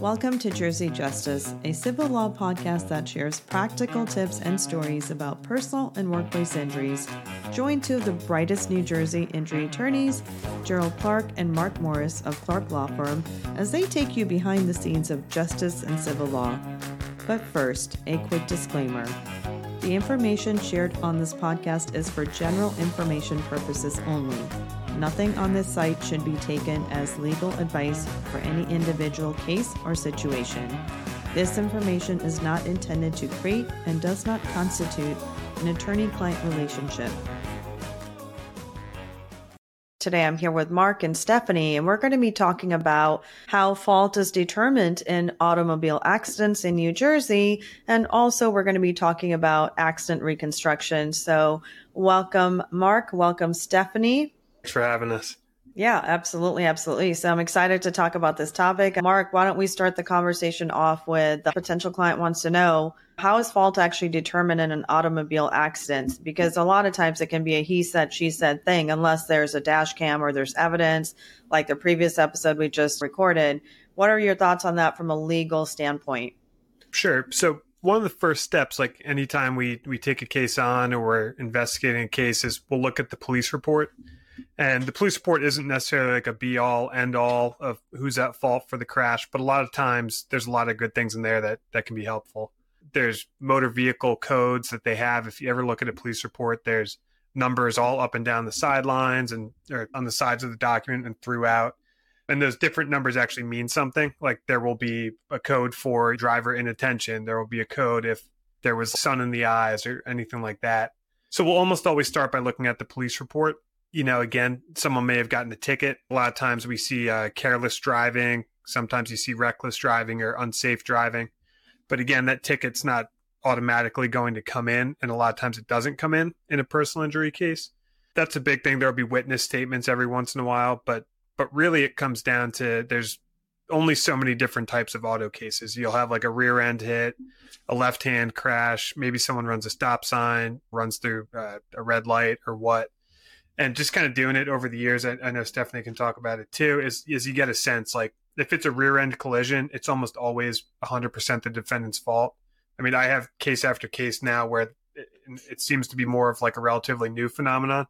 Welcome to Jersey Justice, a civil law podcast that shares practical tips and stories about personal and workplace injuries. Join two of the brightest New Jersey injury attorneys, Gerald Clark and Mark Morris of Clark Law Firm, as they take you behind the scenes of justice and civil law. But first, a quick disclaimer. The information shared on this podcast is for general information purposes only. Nothing on this site should be taken as legal advice for any individual case or situation. This information is not intended to create and does not constitute an attorney-client relationship. Today I'm here with Mark and Stephanie, and we're going to be talking about how fault is determined in automobile accidents in New Jersey, and also we're going to be talking about accident reconstruction. So welcome, Mark. Welcome, Stephanie. Thanks for having us. Yeah, absolutely. Absolutely. So I'm excited to talk about this topic. Mark, why don't we start the conversation off with a potential client wants to know, how is fault actually determined in an automobile accident? Because a lot of times it can be a he said, she said thing, unless there's a dash cam or there's evidence like the previous episode we just recorded. What are your thoughts on that from a legal standpoint? Sure. So one of the first steps, like anytime we take a case on or we're investigating a case, is we'll look at the police report. And the police report isn't necessarily like a be all end all of who's at fault for the crash, but a lot of times there's a lot of good things in there that can be helpful. There's motor vehicle codes that they have. If you ever look at a police report, there's numbers all up and down the sidelines and or on the sides of the document and throughout. And those different numbers actually mean something. Like there will be a code for driver inattention. There will be a code if there was sun in the eyes or anything like that. So we'll almost always start by looking at the police report. You know, again, someone may have gotten a ticket. A lot of times we see careless driving. Sometimes you see reckless driving or unsafe driving. But again, that ticket's not automatically going to come in. And a lot of times it doesn't come in a personal injury case. That's a big thing. There'll be witness statements every once in a while. But really it comes down to there's only so many different types of auto cases. You'll have like a rear end hit, a left hand crash. Maybe someone runs a stop sign, runs through a red light or what. And just kind of doing it over the years, I know Stephanie can talk about it too, is you get a sense, like if it's a rear-end collision, it's almost always 100% the defendant's fault. I mean, I have case after case now where it seems to be more of like a relatively new phenomenon,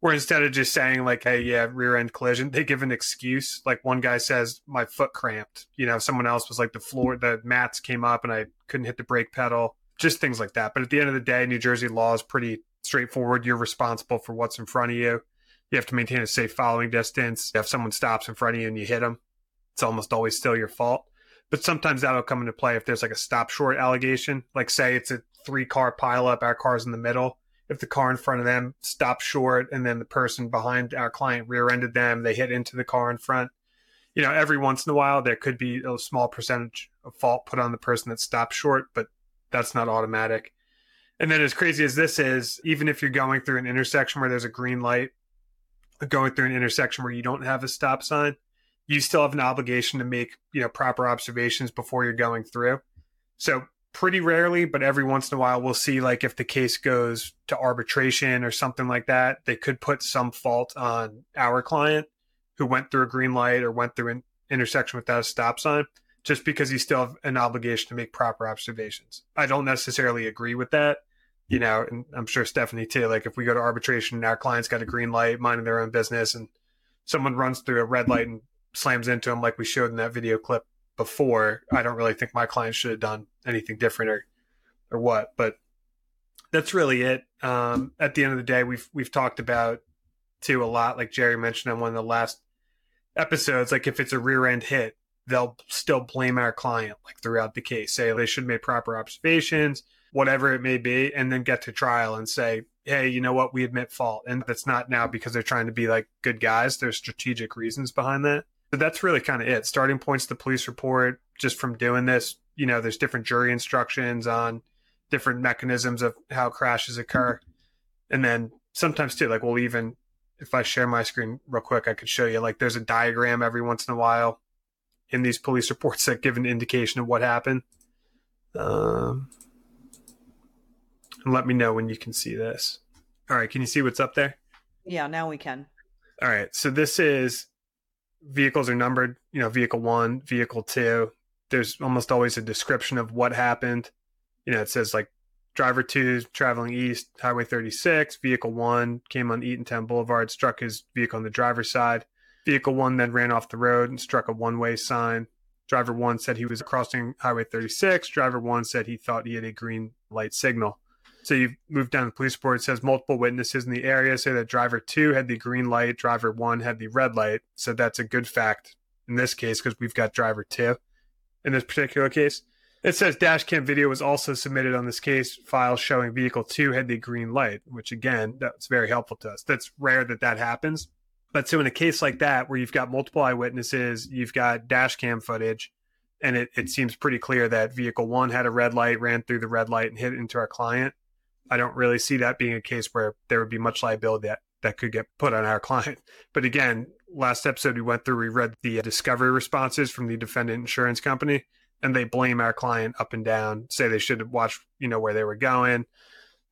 where instead of just saying like, hey, yeah, rear-end collision, they give an excuse. Like one guy says, my foot cramped. You know, someone else was like the mats came up and I couldn't hit the brake pedal, just things like that. But at the end of the day, New Jersey law is pretty straightforward. You're responsible for what's in front of you. You have to maintain a safe following distance. If someone stops in front of you and you hit them, it's almost always still your fault. But sometimes that'll come into play if there's like a stop short allegation. Like say it's a 3-car pileup, our car's in the middle. If the car in front of them stops short and then the person behind our client rear-ended them, they hit into the car in front. You know, every once in a while there could be a small percentage of fault put on the person that stopped short, but that's not automatic. And then as crazy as this is, even if you're going through an intersection where there's a green light, going through an intersection where you don't have a stop sign, you still have an obligation to make, you know, proper observations before you're going through. So pretty rarely, but every once in a while, we'll see like if the case goes to arbitration or something like that, they could put some fault on our client who went through a green light or went through an intersection without a stop sign, just because you still have an obligation to make proper observations. I don't necessarily agree with that, you know, and I'm sure Stephanie too, like if we go to arbitration and our client's got a green light minding their own business and someone runs through a red light and slams into them like we showed in that video clip before, I don't really think my client should have done anything different or what, but that's really it. At the end of the day, we've talked about too a lot, like Jerry mentioned on one of the last episodes, like if it's a rear end hit, they'll still blame our client like throughout the case, say they should have made proper observations, whatever it may be, and then get to trial and say, hey, you know what, we admit fault. And that's not now because they're trying to be like good guys. There's strategic reasons behind that. But that's really kind of it. Starting points, the police report, just from doing this, you know, there's different jury instructions on different mechanisms of how crashes occur. And then sometimes too, like we'll even, if I share my screen real quick, I could show you like there's a diagram every once in a while in these police reports that give an indication of what happened. And let me know when you can see this. All right. Can you see what's up there? Yeah, now we can. All right. So this is vehicles are numbered, you know, vehicle 1, vehicle 2, there's almost always a description of what happened. You know, it says like driver 2 traveling east, Highway 36, vehicle 1 came on Eatontown Boulevard, struck his vehicle on the driver's side. Vehicle 1 then ran off the road and struck a one-way sign. Driver 1 said he was crossing Highway 36. Driver 1 said he thought he had a green light signal. So you move down to the police report. It says multiple witnesses in the area say that driver 2 had the green light. Driver 1 had the red light. So that's a good fact in this case because we've got driver 2 in this particular case. It says dash cam video was also submitted on this case file showing vehicle 2 had the green light, which again, that's very helpful to us. That's rare that that happens. But so in a case like that, where you've got multiple eyewitnesses, you've got dash cam footage, and it seems pretty clear that vehicle 1 had a red light, ran through the red light and hit into our client. I don't really see that being a case where there would be much liability that could get put on our client. But again, last episode we went through, we read the discovery responses from the defendant insurance company, and they blame our client up and down, say they should have watched, you know, where they were going,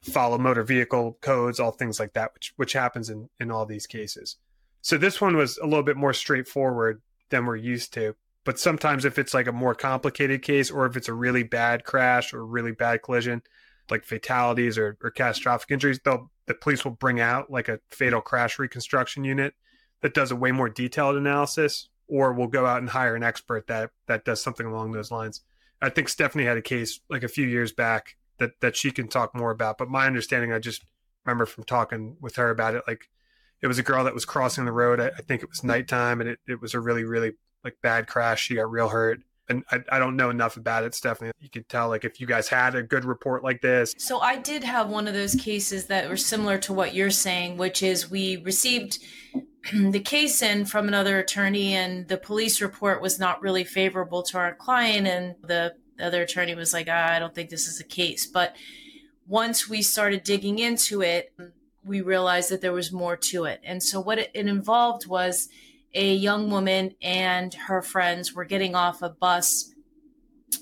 follow motor vehicle codes, all things like that, which happens in all these cases. So this one was a little bit more straightforward than we're used to. But sometimes if it's like a more complicated case, or if it's a really bad crash or really bad collision, like fatalities or catastrophic injuries, the police will bring out like a fatal crash reconstruction unit that does a way more detailed analysis, or we'll go out and hire an expert that does something along those lines. I think Stephanie had a case like a few years back that she can talk more about. But my understanding, I just remember from talking with her about it, like, it was a girl that was crossing the road. I think it was nighttime, and it was a really, really like bad crash. She got real hurt. And I don't know enough about it, Stephanie. You could tell like if you guys had a good report like this. So I did have one of those cases that were similar to what you're saying, which is we received the case in from another attorney, and the police report was not really favorable to our client. And the other attorney was like, I don't think this is a case. But once we started digging into it, we realized that there was more to it. And so what it involved was a young woman and her friends were getting off a bus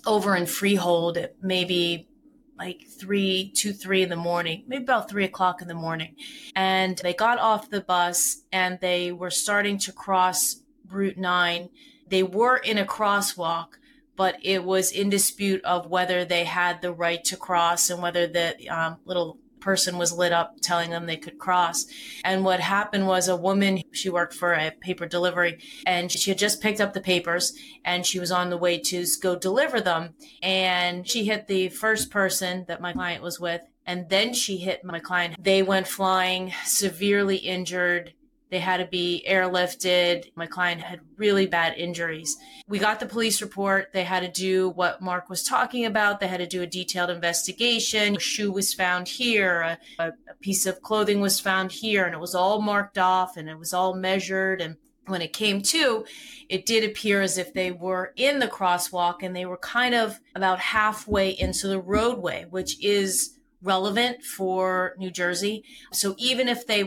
over in Freehold at maybe like 3 in the morning, maybe about 3 o'clock in the morning. And they got off the bus and they were starting to cross Route 9. They were in a crosswalk, but it was in dispute of whether they had the right to cross and whether the little person was lit up telling them they could cross. And what happened was a woman, she worked for a paper delivery, and she had just picked up the papers and she was on the way to go deliver them. And she hit the first person that my client was with. And then she hit my client. They went flying, severely injured. They had to be airlifted. My client had really bad injuries. We got the police report. They had to do what Mark was talking about. They had to do a detailed investigation. A shoe was found here. A piece of clothing was found here. And it was all marked off and it was all measured. And when it came to, it did appear as if they were in the crosswalk and they were kind of about halfway into the roadway, which is relevant for New Jersey. So even if the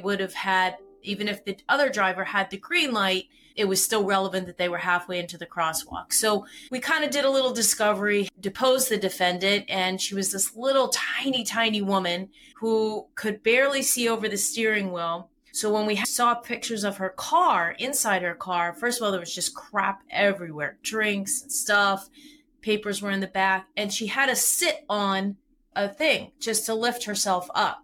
other driver had the green light, it was still relevant that they were halfway into the crosswalk. So we kind of did a little discovery, deposed the defendant, and she was this little tiny, tiny woman who could barely see over the steering wheel. So when we saw pictures of her car, inside her car, first of all, there was just crap everywhere, drinks and stuff, papers were in the back, and she had to sit on a thing just to lift herself up.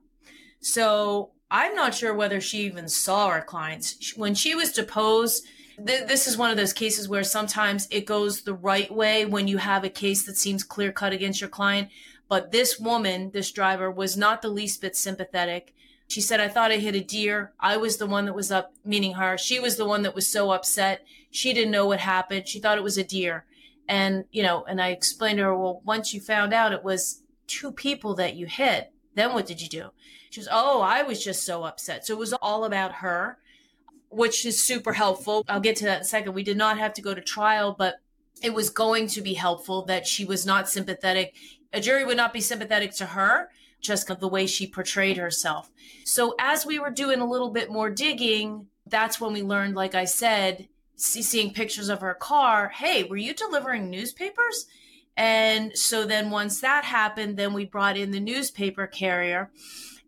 So I'm not sure whether she even saw our clients. When she was deposed, this is one of those cases where sometimes it goes the right way when you have a case that seems clear cut against your client. But this woman, this driver, was not the least bit sympathetic. She said, I thought I hit a deer. I was the one that was up, meaning her. She was the one that was so upset. She didn't know what happened. She thought it was a deer. And, you know, and I explained to her, well, once you found out it was 2 people that you hit, then what did you do? She was, I was just so upset. So it was all about her, which is super helpful. I'll get to that in a second. We did not have to go to trial, but it was going to be helpful that she was not sympathetic. A jury would not be sympathetic to her, just the way she portrayed herself. So as we were doing a little bit more digging, that's when we learned, like I said, seeing pictures of her car. Hey, were you delivering newspapers? And so then once that happened, then we brought in the newspaper carrier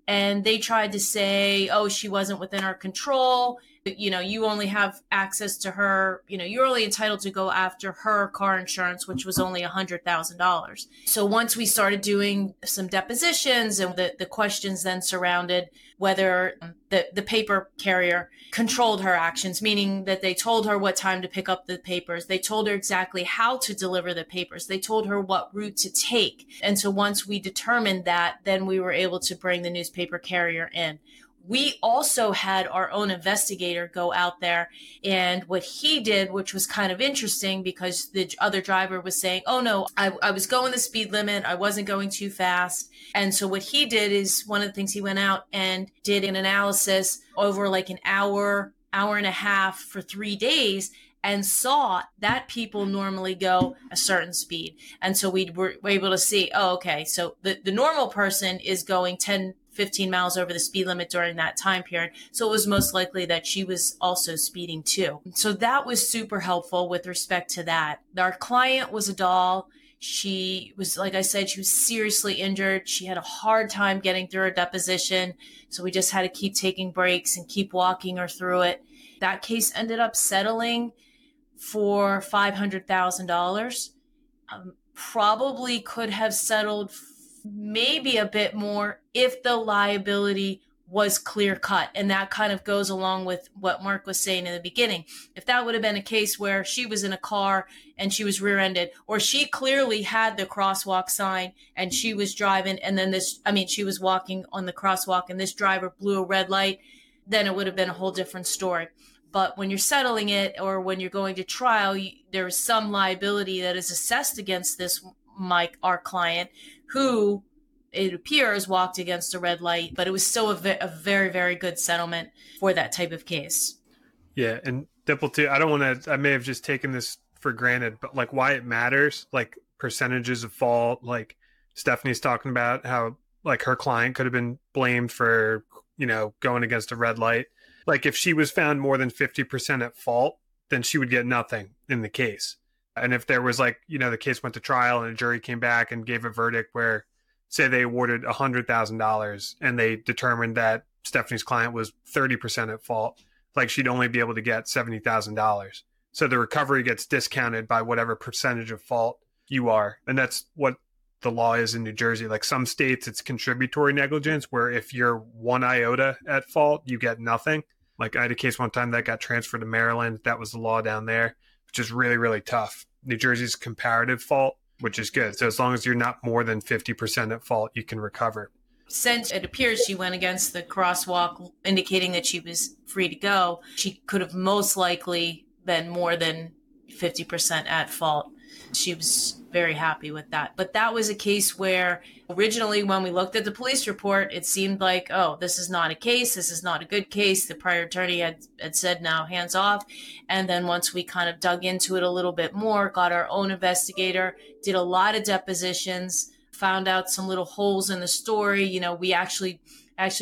and they tried to say, she wasn't within our control. you know, you only have access to her, you know, you're only entitled to go after her car insurance, which was only $100,000. So once we started doing some depositions and the questions then surrounded whether the paper carrier controlled her actions, meaning that they told her what time to pick up the papers. They told her exactly how to deliver the papers. They told her what route to take. And so once we determined that, then we were able to bring the newspaper carrier in. We also had our own investigator go out there, and what he did, which was kind of interesting because the other driver was saying, oh no, I was going the speed limit. I wasn't going too fast. And so what he did is one of the things he went out and did an analysis over like an hour, hour and a half for 3 days, and saw that people normally go a certain speed. And so we were able to see, oh, okay, so the normal person is going 10, 15 miles over the speed limit during that time period. So it was most likely that she was also speeding too. So that was super helpful with respect to that. Our client was a doll. She was, like I said, she was seriously injured. She had a hard time getting through her deposition. So we just had to keep taking breaks and keep walking her through it. That case ended up settling for $500,000. Probably could have settled maybe a bit more if the liability was clear cut. And that kind of goes along with what Mark was saying in the beginning. If that would have been a case where she was in a car and she was rear-ended, or she clearly had the crosswalk sign and she was driving, and then she was walking on the crosswalk and this driver blew a red light, then it would have been a whole different story. But when you're settling it or when you're going to trial, there is some liability that is assessed against this Mike, our client, who it appears walked against a red light, but it was still a very, very good settlement for that type of case. Yeah. And Dipple too, I may have just taken this for granted, but like why it matters, like percentages of fault, like Stephanie's talking about how like her client could have been blamed for, you know, going against a red light. Like if she was found more than 50% at fault, then she would get nothing in the case. And if there was like, you know, the case went to trial and a jury came back and gave a verdict where, say, they awarded $100,000 and they determined that Stephanie's client was 30% at fault, like she'd only be able to get $70,000. So the recovery gets discounted by whatever percentage of fault you are. And that's what the law is in New Jersey. Like some states, it's contributory negligence, where if you're one iota at fault, you get nothing. Like I had a case one time that got transferred to Maryland. That was the law down there, which is really, really tough. New Jersey's comparative fault, which is good. So as long as you're not more than 50% at fault, you can recover. Since it appears she went against the crosswalk, indicating that she was free to go, she could have most likely been more than 50% at fault. She was very happy with that. But that was a case where originally when we looked at the police report, it seemed like, oh, this is not a case. This is not a good case. The prior attorney had said, now hands off. And then once we kind of dug into it a little bit more, got our own investigator, did a lot of depositions, found out some little holes in the story. You know, we actually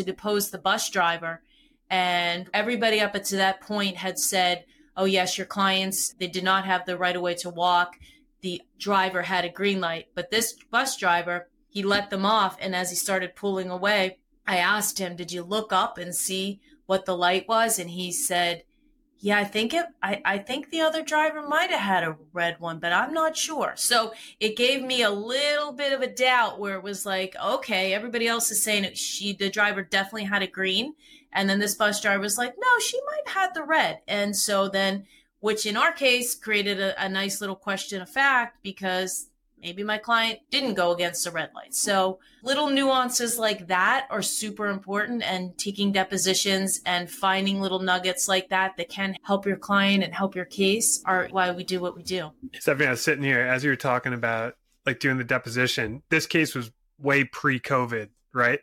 deposed the bus driver, and everybody up to that point had said, oh yes, your clients, they did not have the right of way to walk. The driver had a green light, but this bus driver, he let them off. And as he started pulling away, I asked him, did you look up and see what the light was? And he said, yeah, I think the other driver might have had a red one, but I'm not sure. So it gave me a little bit of a doubt where it was like, okay, everybody else is saying the driver definitely had a green. And then this bus driver was like, no, she might have had the red. And so then, which in our case created a nice little question of fact, because maybe my client didn't go against the red light. So little nuances like that are super important, and taking depositions and finding little nuggets like that can help your client and help your case are why we do what we do. Stephanie, I was sitting here as you were talking about like doing the deposition. This case was way pre-COVID, right?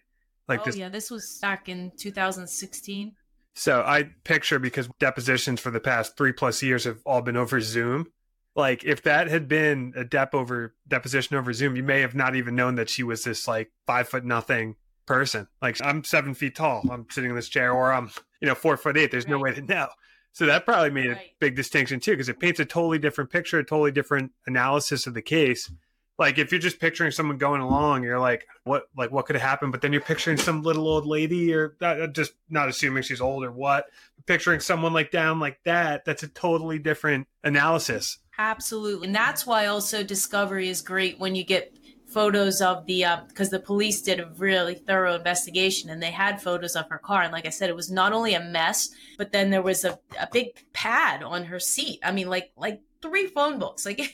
This was back in 2016. So I picture, because depositions for the past 3+ years have all been over Zoom. Like if that had been a deposition over Zoom, you may have not even known that she was this like 5'0" person. Like I'm 7 feet tall. I'm sitting in this chair, or I'm, 4'8". There's no way to know. So that probably made a big distinction too, because it paints a totally different picture, a totally different analysis of the case. Like, if you're just picturing someone going along, you're like, what could happen? But then you're picturing some little old lady, or just not assuming she's old or what, picturing someone like down like that. That's a totally different analysis. Absolutely. And that's why also discovery is great when you get photos of the, because the police did a really thorough investigation and they had photos of her car. And like I said, it was not only a mess, but then there was a big pad on her seat. I mean, like 3 phone books, like it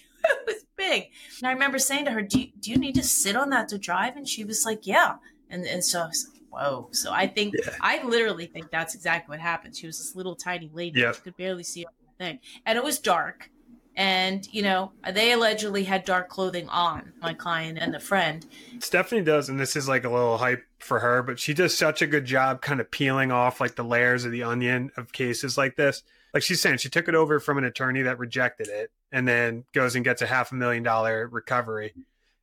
was big. And I remember saying to her, do you need to sit on that to drive? And she was like, yeah. And so I was like, whoa. So I think, yeah. I literally think that's exactly what happened. She was this little tiny lady. Yeah. She could barely see everything. And it was dark. And, you know, they allegedly had dark clothing on, my client and the friend. Stephanie does, and this is like a little hype for her, but she does such a good job kind of peeling off like the layers of the onion of cases like this. Like she's saying, she took it over from an attorney that rejected it and then goes and gets a $500,000 recovery.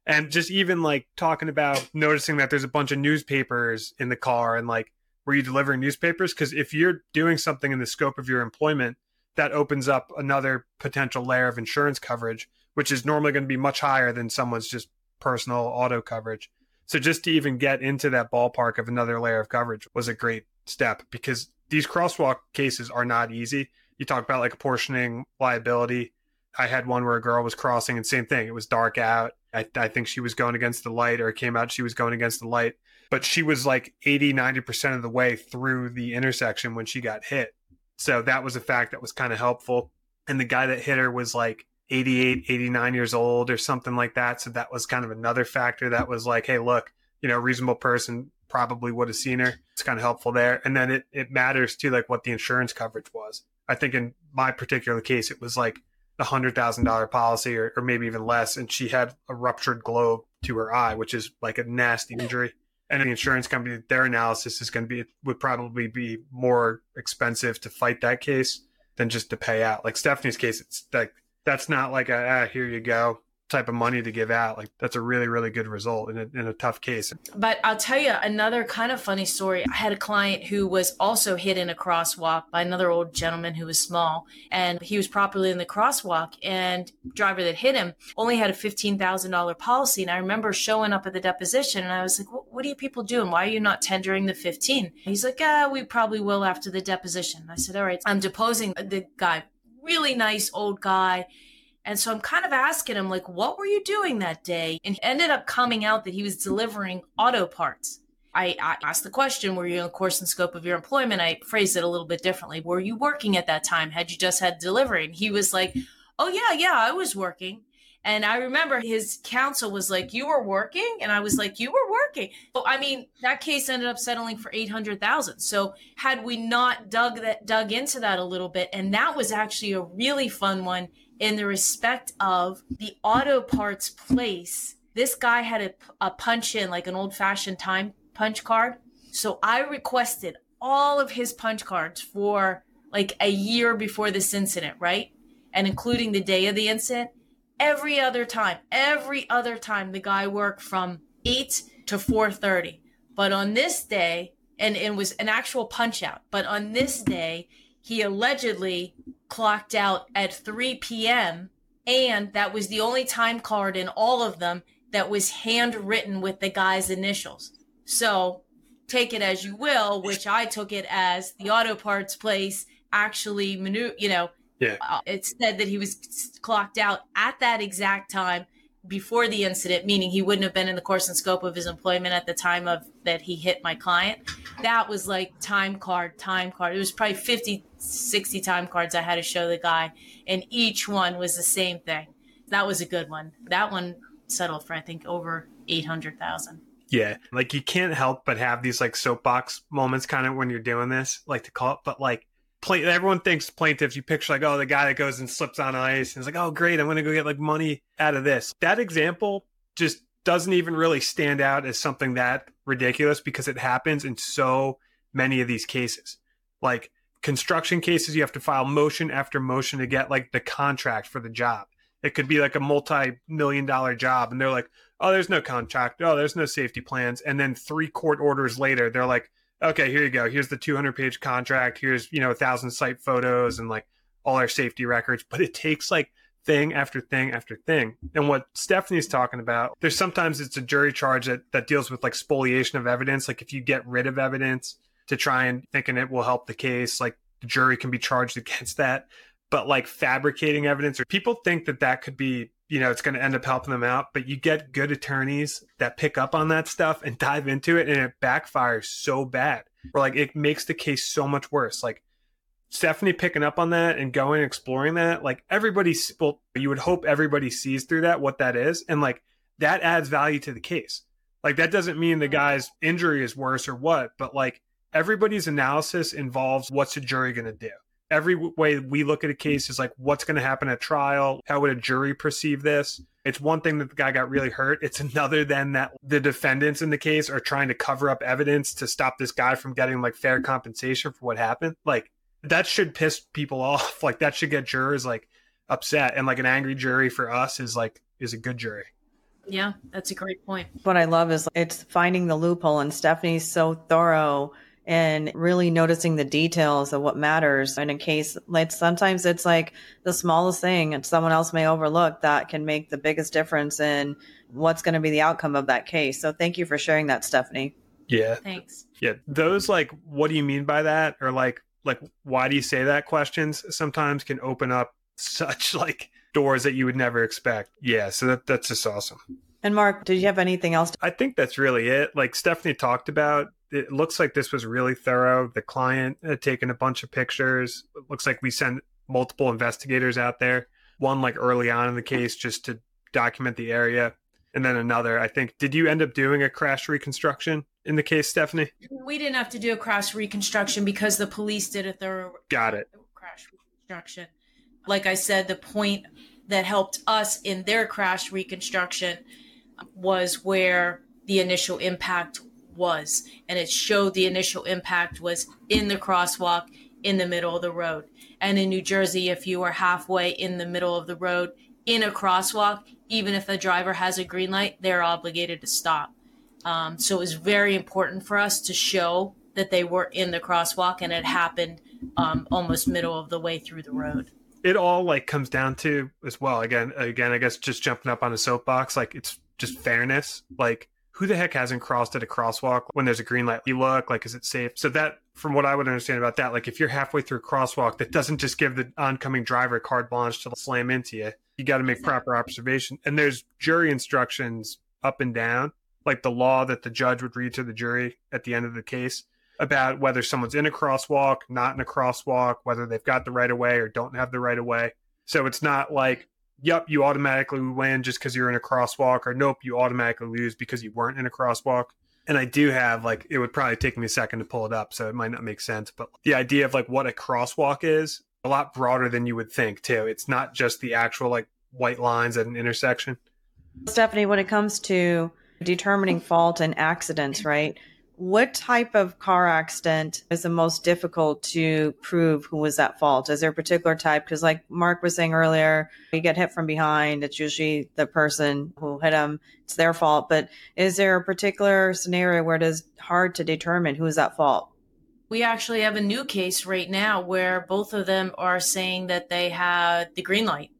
And just even like talking about noticing that there's a bunch of newspapers in the car and like, were you delivering newspapers? Because if you're doing something in the scope of your employment, that opens up another potential layer of insurance coverage, which is normally going to be much higher than someone's just personal auto coverage. So just to even get into that ballpark of another layer of coverage was a great step, because these crosswalk cases are not easy. You talk about like apportioning liability. I had one where a girl was crossing and same thing. It was dark out. I think she was going against the light, or it came out she was going against the light, but she was like 80, 90% of the way through the intersection when she got hit. So that was a fact that was kind of helpful. And the guy that hit her was like 88, 89 years old or something like that. So that was kind of another factor that was like, hey, look, you know, a reasonable person probably would have seen her. It's kind of helpful there. And then it matters too, like what the insurance coverage was. I think in my particular case, it was like a $100,000 policy or maybe even less. And she had a ruptured globe to her eye, which is like a nasty injury. And the insurance company, their analysis is going to be, it would probably be more expensive to fight that case than just to pay out. Like Stephanie's case, it's like, that's not like a here you go type of money to give out. Like that's a really, really good result in a tough case. But I'll tell you another kind of funny story. I had a client who was also hit in a crosswalk by another old gentleman who was small, and he was properly in the crosswalk, and the driver that hit him only had a $15,000 policy. And I remember showing up at the deposition and I was like, what do you people doing? Why are you not tendering the 15? He's like, we probably will after the deposition. I said, all right, I'm deposing the guy, really nice old guy. And so I'm kind of asking him, like, what were you doing that day? And he ended up coming out that he was delivering auto parts. I asked the question, were you in course and scope of your employment? I phrased it a little bit differently. Were you working at that time? Had you just had delivery? And he was like, oh, yeah, I was working. And I remember his counsel was like, you were working? And I was like, you were working. But I mean, that case ended up settling for $800,000. So had we not dug into that a little bit, and that was actually a really fun one. In the respect of the auto parts place, this guy had a punch in, like an old fashioned time punch card. So I requested all of his punch cards for like a year before this incident, right? And including the day of the incident, every other time the guy worked from 8 to 4:30. But on this day, and it was an actual punch out, but on this day, he allegedly clocked out at 3 p.m. and that was the only time card in all of them that was handwritten with the guy's initials. So take it as you will, which I took it as the auto parts place actually, it said that he was clocked out at that exact time before the incident, meaning he wouldn't have been in the course and scope of his employment at the time of that he hit my client. That was like time card. It was probably 50, 60 time cards I had to show the guy, and each one was the same thing. That was a good one. That one settled for, I think, over $800,000. Yeah. Like you can't help but have these like soapbox moments kind of when you're doing this, like to call it, but like everyone thinks plaintiffs, you picture like, oh, the guy that goes and slips on ice and is like, oh, great, I'm going to go get like money out of this. That example just doesn't even really stand out as something that ridiculous because it happens in so many of these cases. Like construction cases, you have to file motion after motion to get like the contract for the job. It could be like a multi-million-dollar job. And they're like, oh, there's no contract. Oh, there's no safety plans. And then 3 court orders later, they're like, okay, here you go. Here's the 200-page contract. Here's, 1,000 site photos and like all our safety records. But it takes like thing after thing after thing. And what Stephanie's talking about, there's sometimes it's a jury charge that deals with like spoliation of evidence. Like if you get rid of evidence to try and thinking it will help the case, like the jury can be charged against that. But like fabricating evidence, or people think that could be, you know, it's going to end up helping them out, but you get good attorneys that pick up on that stuff and dive into it, and it backfires so bad. Or like it makes the case so much worse. Like Stephanie picking up on that and going and exploring that, like you would hope everybody sees through that what that is, and like that adds value to the case. Like that doesn't mean the guy's injury is worse or what, but like everybody's analysis involves what's a jury going to do. Every way we look at a case is like, what's going to happen at trial? How would a jury perceive this? It's one thing that the guy got really hurt. It's another then that the defendants in the case are trying to cover up evidence to stop this guy from getting like fair compensation for what happened. Like that should piss people off. Like that should get jurors like upset. And like an angry jury for us is a good jury. Yeah, that's a great point. What I love is it's finding the loophole, and Stephanie's so thorough and really noticing the details of what matters in a case. Like sometimes it's like the smallest thing that someone else may overlook that can make the biggest difference in what's going to be the outcome of that case. So thank you for sharing that, Stephanie. Yeah. Thanks. Yeah. Those like, what do you mean by that? Or like, why do you say that questions sometimes can open up such like doors that you would never expect. Yeah. So that's just awesome. And Mark, did you have anything else? I think that's really it. Like Stephanie talked about, it looks like this was really thorough. The client had taken a bunch of pictures. It looks like we sent multiple investigators out there. One like early on in the case just to document the area. And then another, I think, did you end up doing a crash reconstruction in the case, Stephanie? We didn't have to do a crash reconstruction because the police did a thorough crash reconstruction. Like I said, the point that helped us in their crash reconstruction was where the initial impact was, and it showed the initial impact was in the crosswalk in the middle of the road. And in New Jersey, if you are halfway in the middle of the road in a crosswalk, even if the driver has a green light, they're obligated to stop. So it was very important for us to show that they were in the crosswalk, and it happened almost middle of the way through the road. It all like comes down to as well, again, I guess just jumping up on a soapbox, like it's just fairness. Like, who the heck hasn't crossed at a crosswalk when there's a green light? You look like, is it safe? So that, from what I would understand about that, like if you're halfway through a crosswalk, that doesn't just give the oncoming driver carte blanche to slam into you. You got to make proper observation. And there's jury instructions up and down, like the law that the judge would read to the jury at the end of the case about whether someone's in a crosswalk, not in a crosswalk, whether they've got the right of way or don't have the right of way. So it's not like, yep, you automatically win just because you're in a crosswalk, or nope, you automatically lose because you weren't in a crosswalk. And I do have, like, it would probably take me a second to pull it up, so it might not make sense. But the idea of, like, what a crosswalk is, a lot broader than you would think, too. It's not just the actual, like, white lines at an intersection. Stephanie, when it comes to determining fault in accidents, right, what type of car accident is the most difficult to prove who was at fault? Is there a particular type? Because like Mark was saying earlier, you get hit from behind. It's usually the person who hit them. It's their fault. But is there a particular scenario where it is hard to determine who is at fault? We actually have a new case right now where both of them are saying that they had the green light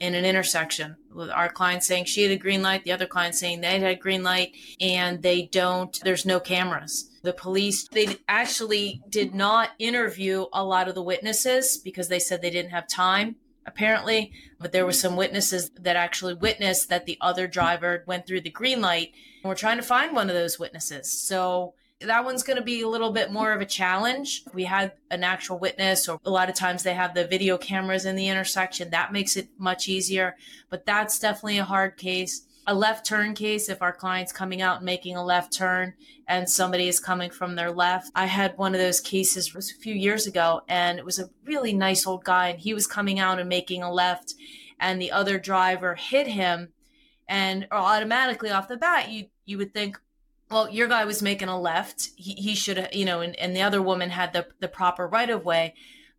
in an intersection, with our client saying she had a green light, the other client saying they had a green light, and there's no cameras. The police, they actually did not interview a lot of the witnesses because they said they didn't have time, apparently, but there were some witnesses that actually witnessed that the other driver went through the green light, and we're trying to find one of those witnesses. So that one's going to be a little bit more of a challenge. We had an actual witness, or a lot of times they have the video cameras in the intersection. That makes it much easier, but that's definitely a hard case. A left turn case, if our client's coming out and making a left turn and somebody is coming from their left. I had one of those cases a few years ago, and it was a really nice old guy, and he was coming out and making a left, and the other driver hit him, and automatically off the bat, you would think, well, your guy was making a left. He should, you know, and the other woman had the proper right of way.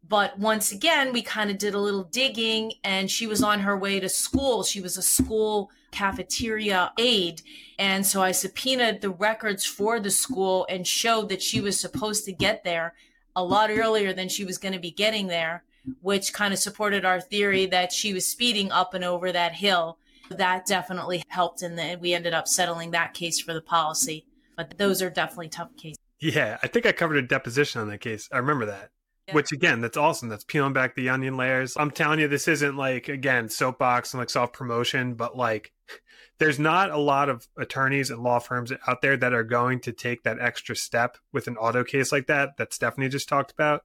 But once again, we kind of did a little digging, and she was on her way to school. She was a school cafeteria aide. And so I subpoenaed the records for the school and showed that she was supposed to get there a lot earlier than she was going to be getting there. which kind of supported our theory that she was speeding up and over that hill. That definitely helped, and we ended up settling that case for the policy. But those are definitely tough cases. Yeah, I think I covered a deposition on that case. I remember that. Yeah. Which, again, that's awesome. That's peeling back the onion layers. I'm telling you, this isn't like, again, soapbox and like self-promotion, but like there's not a lot of attorneys and law firms out there that are going to take that extra step with an auto case like that Stephanie just talked about,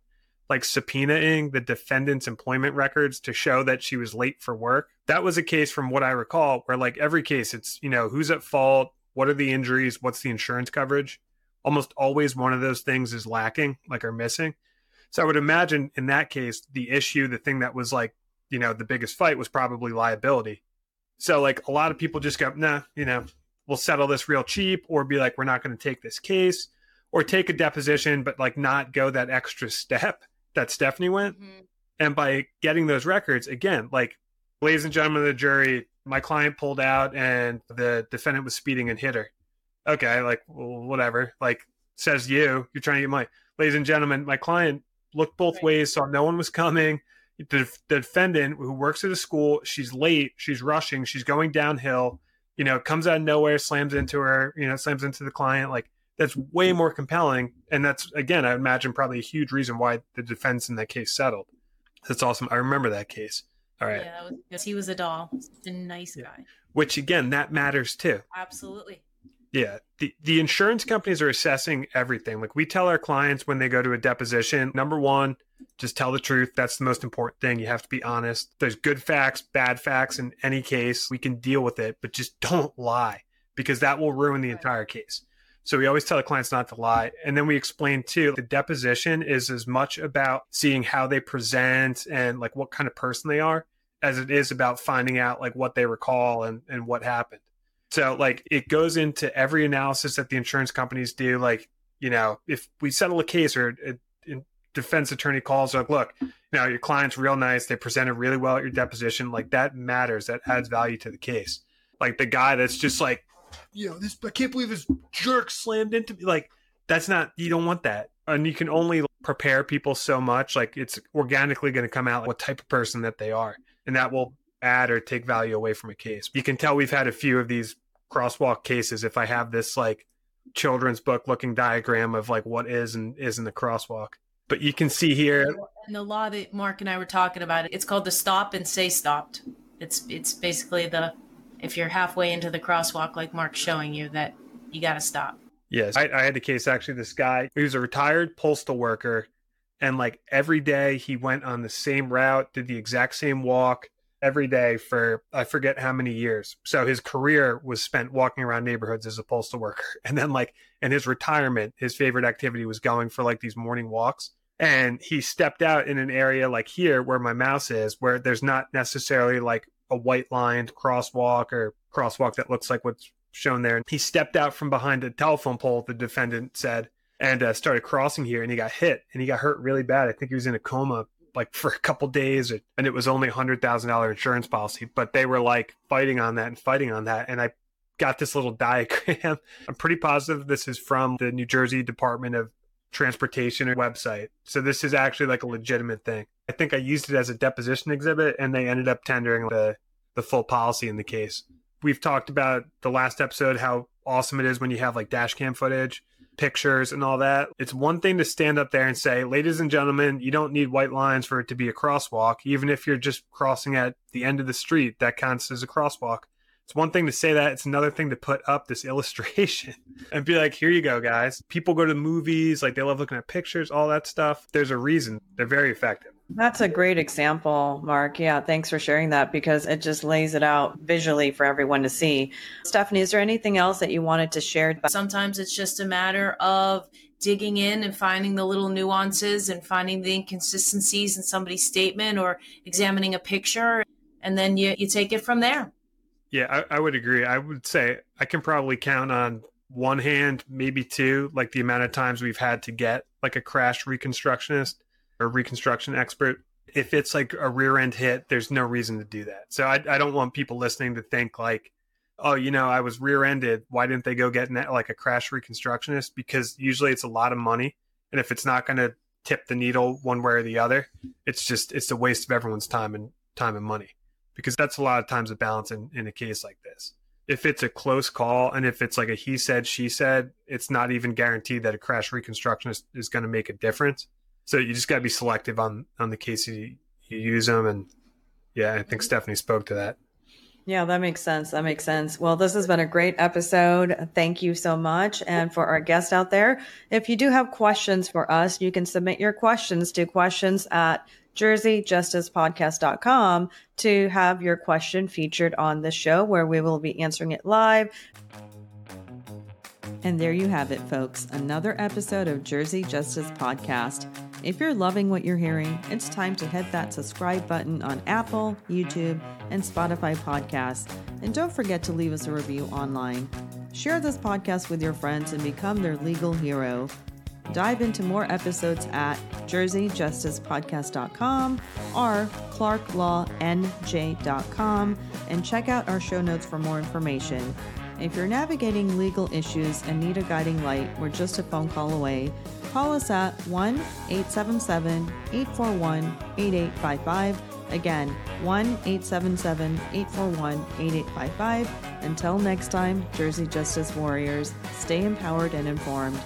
like subpoenaing the defendant's employment records to show that she was late for work. That was a case from what I recall where like every case it's, you know, who's at fault? What are the injuries? What's the insurance coverage? Almost always one of those things is lacking, like are missing. So I would imagine in that case, the issue, the thing that was like, you know, the biggest fight was probably liability. So like a lot of people just go, nah, you know, we'll settle this real cheap, or be like, we're not going to take this case, or take a deposition, but like not go that extra step that Stephanie went. Mm-hmm. And by getting those records, again, like, ladies and gentlemen of the jury, my client pulled out and the defendant was speeding and hit her. Okay. Like, well, whatever. Like, says you're trying to get money. Ladies and gentlemen, my client looked both ways, saw no one was coming. The defendant who works at a school, she's late, she's rushing, she's going downhill, you know, comes out of nowhere, slams into her, you know, slams into the client. Like, that's way more compelling. And that's, again, I imagine probably a huge reason why the defense in that case settled. That's awesome. I remember that case. All right. Yeah, he was a doll. A nice guy. Which, again, that matters too. Absolutely. Yeah. The insurance companies are assessing everything. Like, we tell our clients when they go to a deposition, number one, just tell the truth. That's the most important thing. You have to be honest. There's good facts, bad facts in any case. We can deal with it, but just don't lie, because that will ruin the entire case. So we always tell the clients not to lie. And then we explain too, the deposition is as much about seeing how they present and like what kind of person they are as it is about finding out like what they recall and what happened. So like it goes into every analysis that the insurance companies do. Like, you know, if we settle a case or a defense attorney calls, like, look, you know, your client's real nice. They presented really well at your deposition. Like, that matters. That adds value to the case. Like the guy that's just like, you know, this, I can't believe this jerk slammed into me. Like, that's not, you don't want that. And you can only prepare people so much. Like, it's organically going to come out like what type of person that they are. And that will add or take value away from a case. You can tell we've had a few of these crosswalk cases. If I have this like children's book looking diagram of like what is and isn't a crosswalk, but you can see here. And the law that Mark and I were talking about, it's called the stop and say stopped. It's basically the, if you're halfway into the crosswalk, like Mark's showing you, that you got to stop. Yes. I had a case, actually, this guy, he was a retired postal worker. And like every day he went on the same route, did the exact same walk every day for, I forget how many years. So his career was spent walking around neighborhoods as a postal worker. And then like in his retirement, his favorite activity was going for like these morning walks. And he stepped out in an area like here where my mouse is, where there's not necessarily like a white lined crosswalk or crosswalk that looks like what's shown there. And he stepped out from behind a telephone pole, the defendant said, and started crossing here, and he got hit and he got hurt really bad. I think he was in a coma like for a couple days, and it was only $100,000 insurance policy, but they were like fighting on that. And I got this little diagram. I'm pretty positive this is from the New Jersey Department of Transportation website. So this is actually like a legitimate thing. I think I used it as a deposition exhibit, and they ended up tendering the full policy in the case. We've talked about the last episode, how awesome it is when you have like dash cam footage, pictures and all that. It's one thing to stand up there and say, ladies and gentlemen, you don't need white lines for it to be a crosswalk. Even if you're just crossing at the end of the street, that counts as a crosswalk. It's one thing to say that. It's another thing to put up this illustration and be like, here you go, guys. People go to movies, like they love looking at pictures, all that stuff. There's a reason. They're very effective. That's a great example, Mark. Yeah, thanks for sharing that, because it just lays it out visually for everyone to see. Stephanie, is there anything else that you wanted to share? Sometimes it's just a matter of digging in and finding the little nuances and finding the inconsistencies in somebody's statement or examining a picture, and then you take it from there. Yeah, I would agree. I would say I can probably count on one hand, maybe two, like the amount of times we've had to get like a crash reconstructionist or reconstruction expert. If it's like a rear end hit, there's no reason to do that. So I don't want people listening to think like, oh, you know, I was rear ended. Why didn't they go get like a crash reconstructionist? Because usually it's a lot of money. And if it's not going to tip the needle one way or the other. It's just, it's a waste of everyone's time and money, because that's a lot of times a balance in a case like this. If it's a close call, and if it's like a he said, she said, it's not even guaranteed that a crash reconstruction is going to make a difference. So you just got to be selective on the cases you use them. And yeah, I think Stephanie spoke to that. Yeah, that makes sense. That makes sense. Well, this has been a great episode. Thank you so much. And for our guests out there, if you do have questions for us, you can submit your questions to questions@JerseyJusticePodcast.com to have your question featured on the show, where we will be answering it live. And there you have it, folks. Another episode of Jersey Justice Podcast. If you're loving what you're hearing, it's time to hit that subscribe button on Apple, YouTube, and Spotify podcasts. And don't forget to leave us a review online. Share this podcast with your friends and become their legal hero. Dive into more episodes at JerseyJusticePodcast.com or ClarkLawNJ.com, and check out our show notes for more information. If you're navigating legal issues and need a guiding light, we're just a phone call away. Call us at 1-877-841-8855. Again, 1-877-841-8855. Until next time, Jersey Justice Warriors, stay empowered and informed.